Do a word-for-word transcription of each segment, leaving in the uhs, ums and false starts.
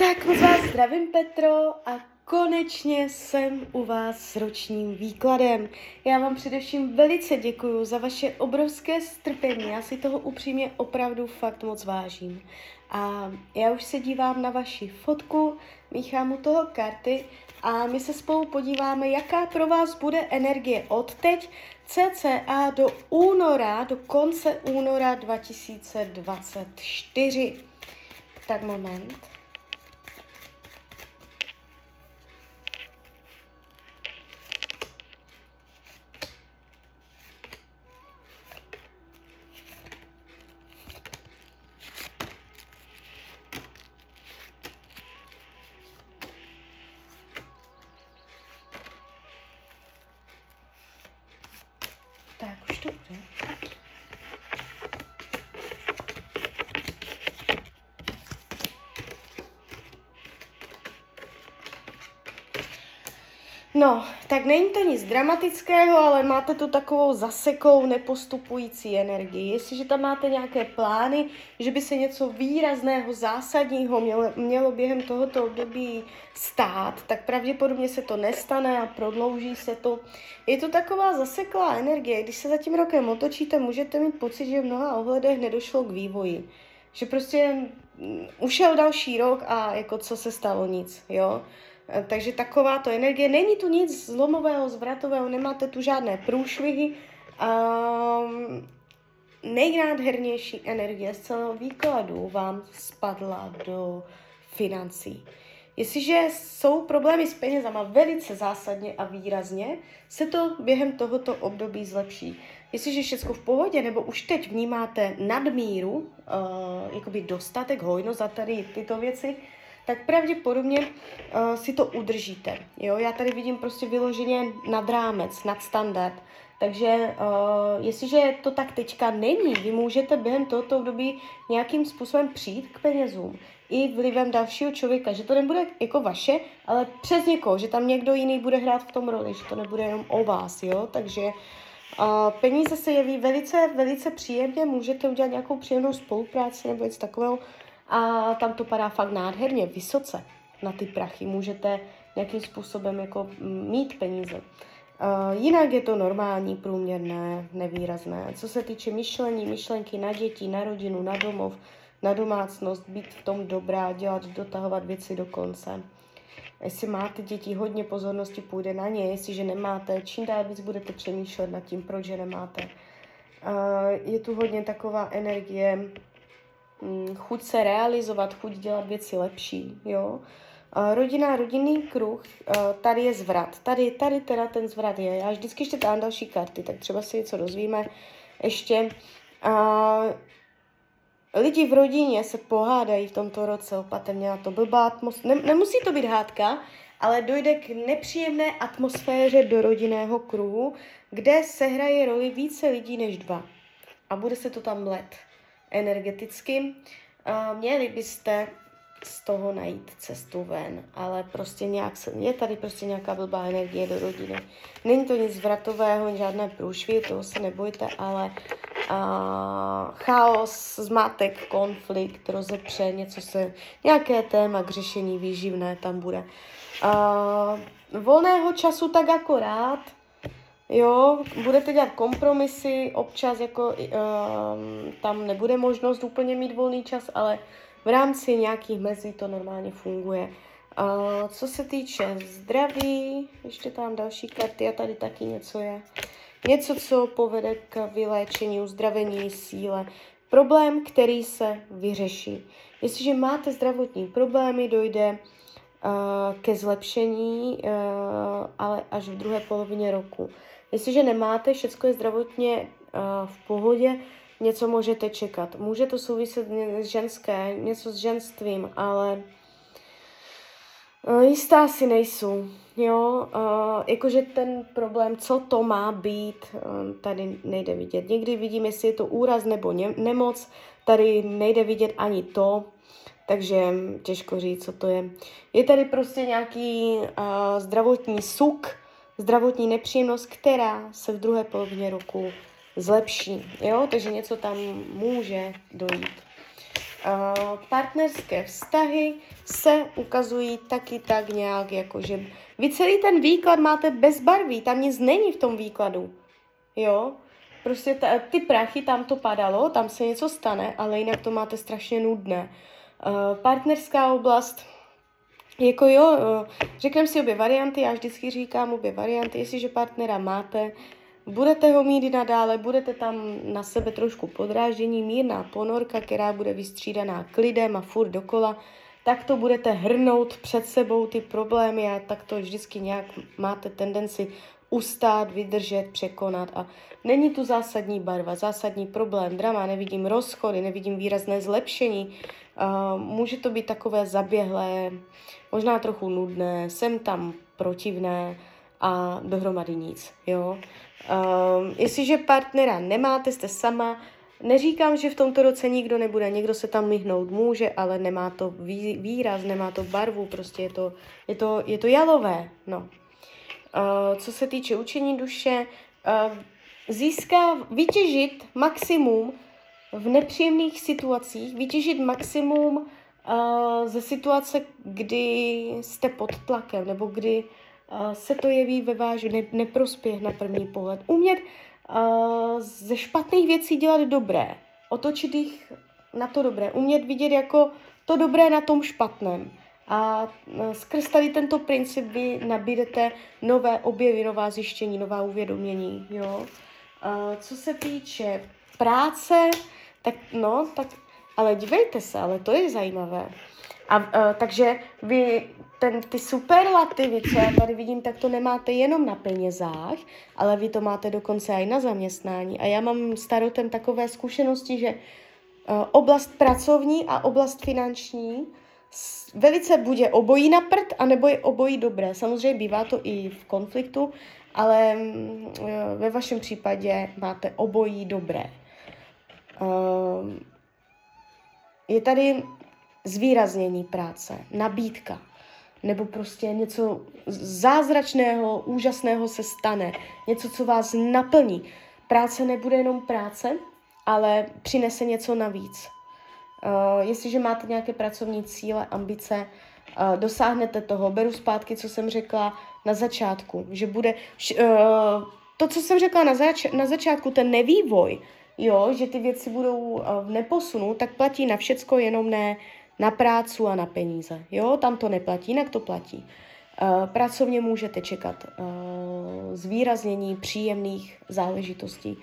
Tak moc vás zdravím, Petro, a konečně jsem u vás s ročním výkladem. Já vám především velice děkuju za vaše obrovské strpení, já si toho upřímně opravdu fakt moc vážím. A já už se dívám na vaši fotku, míchám u toho karty a my se spolu podíváme, jaká pro vás bude energie od teď cca do února, do konce února dva tisíce dvacet čtyři. Tak moment. Tak už to bude. No, tak není to nic dramatického, ale máte tu takovou zasekou, nepostupující energii. Jestliže tam máte nějaké plány, že by se něco výrazného, zásadního mělo, mělo během tohoto období stát, tak pravděpodobně se to nestane a prodlouží se to. Je to taková zaseklá energie. Když se za tím rokem otočíte, můžete mít pocit, že v mnoha ohledech nedošlo k vývoji. Že prostě ušel další rok a jako co se stalo, nic, jo. Takže takováto energie, není tu nic zlomového, zvratového, nemáte tu žádné průšvihy. Um, nejnádhernější energie z celého výkladu vám spadla do financí. Jestliže jsou problémy s penězama velice zásadně a výrazně, se to během tohoto období zlepší. Jestliže všechno v pohodě, nebo už teď vnímáte nadmíru, uh, jakoby dostatek, hojnost a tady tyto věci, tak pravděpodobně uh, si to udržíte. Jo? Já tady vidím prostě vyloženě nad rámec, nad standard. Takže uh, jestliže to tak teďka není, vy můžete během tohoto období nějakým způsobem přijít k penězům i vlivem dalšího člověka, že to nebude jako vaše, ale přes někoho, že tam někdo jiný bude hrát v tom roli, že to nebude jenom o vás. Jo? Takže uh, peníze se jeví velice, velice příjemně, můžete udělat nějakou příjemnou spolupráci nebo něco takového, a tam to padá fakt nádherně, vysoce na ty prachy. Můžete nějakým způsobem jako mít peníze. Uh, jinak je to normální, průměrné, nevýrazné. Co se týče myšlení, myšlenky na děti, na rodinu, na domov, na domácnost, být v tom dobrá, dělat, dotahovat věci do konce. Jestli máte děti, hodně pozornosti půjde na ně. Jestliže nemáte, čím dál víc budete přemýšlet nad tím, proč je nemáte. Uh, je tu hodně taková energie, chuť se realizovat, chuť dělat věci lepší, jo. Rodina, rodinný kruh, tady je zvrat, tady, tady teda ten zvrat je. Já vždycky ještě dám další karty, tak třeba si něco dozvíme ještě. A lidi v rodině se pohádají v tomto roce, opatrně na to blbá atmosféra. Nemusí to být hádka, ale dojde k nepříjemné atmosféře do rodinného kruhu, kde se hraje roli více lidí než dva. A bude se to tam mlet. Energeticky, měli byste z toho najít cestu ven, ale prostě nějak je tady prostě nějaká blbá energie do rodiny. Není to nic zvratového, žádné průšvy, toho se nebojte, ale a, chaos, zmatek, konflikt, rozepře, něco se, nějaké téma k řešení výživné tam bude. A, volného času tak akorát. Jo, budete dělat kompromisy, občas jako uh, tam nebude možnost úplně mít volný čas, ale v rámci nějakých mezí to normálně funguje. Uh, co se týče zdraví, ještě tam další karty a tady taky něco je. Něco, co povede k vyléčení, uzdravení, síle. Problém, který se vyřeší. Jestliže máte zdravotní problémy, dojde uh, ke zlepšení, uh, ale až v druhé polovině roku. Jestliže nemáte, všechno je zdravotně uh, v pohodě, něco můžete čekat. Může to souviset s ženské, něco s ženstvím, ale uh, jistá si nejsou. Jo? Uh, jakože ten problém, co to má být, uh, tady nejde vidět. Někdy vidím, jestli je to úraz nebo ne- nemoc, tady nejde vidět ani to. Takže těžko říct, co to je. Je tady prostě nějaký uh, zdravotní suk, zdravotní nepříjemnost, která se v druhé polovině roku zlepší. Jo? Takže něco tam může dojít. partnerské vztahy se ukazují taky tak nějak, jakože vy celý ten výklad máte bezbarvý, tam nic není v tom výkladu, jo. Prostě ta, ty prachy, tam to padalo, tam se něco stane, ale jinak to máte strašně nudné. Uh, partnerská oblast, jako jo, uh, řekneme si obě varianty, já vždycky říkám obě varianty, jestliže partnera máte, budete ho mít i nadále, budete tam na sebe trošku podráždění, mírná ponorka, která bude vystřídaná klidem a furt dokola, tak to budete hrnout před sebou ty problémy a tak to vždycky nějak máte tendenci ustát, vydržet, překonat a není tu zásadní barva, zásadní problém, drama, nevidím rozchody, nevidím výrazné zlepšení, uh, může to být takové zaběhlé, možná trochu nudné, sem tam protivné a dohromady nic, jo. Uh, jestliže partnera nemáte, jste sama, neříkám, že v tomto roce nikdo nebude, někdo se tam myhnout může, ale nemá to vý, výraz, nemá to barvu, prostě je to, je to, je to jalové, no. Uh, co se týče učení duše, uh, získá vytěžit maximum v nepříjemných situacích, vytěžit maximum uh, ze situace, kdy jste pod tlakem, nebo kdy uh, se to jeví ve váš ne- neprospěch na první pohled. Umět uh, ze špatných věcí dělat dobré, otočit jich na to dobré, umět vidět jako to dobré na tom špatném. A skrz tady tento princip vy nabídete nové objevy, nová zjištění, nová uvědomění, jo. A co se týče práce, tak no, tak, ale dívejte se, ale to je zajímavé. A, a takže vy ten, ty superlativy, co já tady vidím, tak to nemáte jenom na penězách, ale vy to máte dokonce i na zaměstnání. A já mám s tarotem takové zkušenosti, že a, oblast pracovní a oblast finanční velice bude obojí na prd, anebo je obojí dobré. Samozřejmě bývá to i v konfliktu, ale ve vašem případě máte obojí dobré. Je tady zvýraznění práce, nabídka, nebo prostě něco zázračného, úžasného se stane, něco, co vás naplní. Práce nebude jenom práce, ale přinese něco navíc. Uh, jestliže máte nějaké pracovní cíle, ambice, uh, dosáhnete toho. Beru zpátky, co jsem řekla na začátku, že bude uh, to, co jsem řekla na, zač- na začátku, ten nevývoj, jo, že ty věci budou uh, v neposunu, tak platí na všecko, jenom ne na prácu a na peníze. Jo, tam to neplatí, jinak to platí. Uh, pracovně můžete čekat uh, zvýraznění příjemných záležitostí.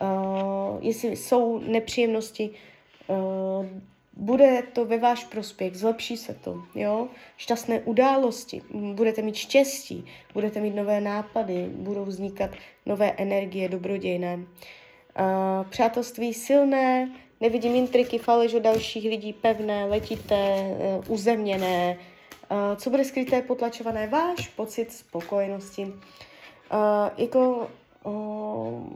Uh, jestli jsou nepříjemnosti, Uh, bude to ve váš prospěch, zlepší se to, jo? Šťastné události, budete mít štěstí, budete mít nové nápady, budou vznikat nové energie dobrodějné. Uh, přátelství silné, nevidím intriky, faleš od dalších lidí, pevné, letité, uh, uzemněné. Uh, co bude skryté, potlačované, váš pocit spokojenosti. Uh, jako... Uh,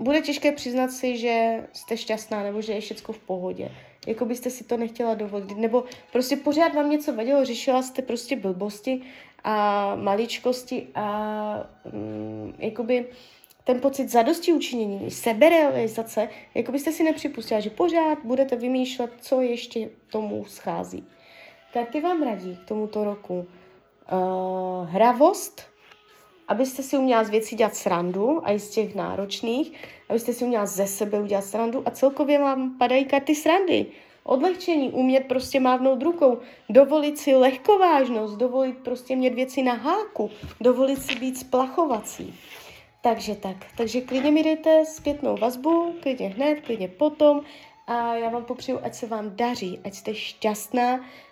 Bude těžké přiznat si, že jste šťastná nebo že je všechno v pohodě. Jako byste si to nechtěla dovolit. Nebo prostě pořád vám něco vadilo, řešila jste prostě blbosti a maličkosti a um, jakoby ten pocit zadosti učinění, seberealizace, jako byste si nepřipustila, že pořád budete vymýšlet, co ještě tomu schází. Karty vám radí k tomuto roku uh, hravost, abyste si uměla z věcí dělat srandu, a i z těch náročných, abyste si uměla ze sebe udělat srandu a celkově vám padají karty srandy. Odlehčení, umět prostě mávnout rukou, dovolit si lehkovážnost, dovolit prostě mít věci na háku, dovolit si být splachovací. Takže tak, takže klidně mi dejte zpětnou vazbu, klidně hned, klidně potom a já vám popřeju, ať se vám daří, ať jste šťastná.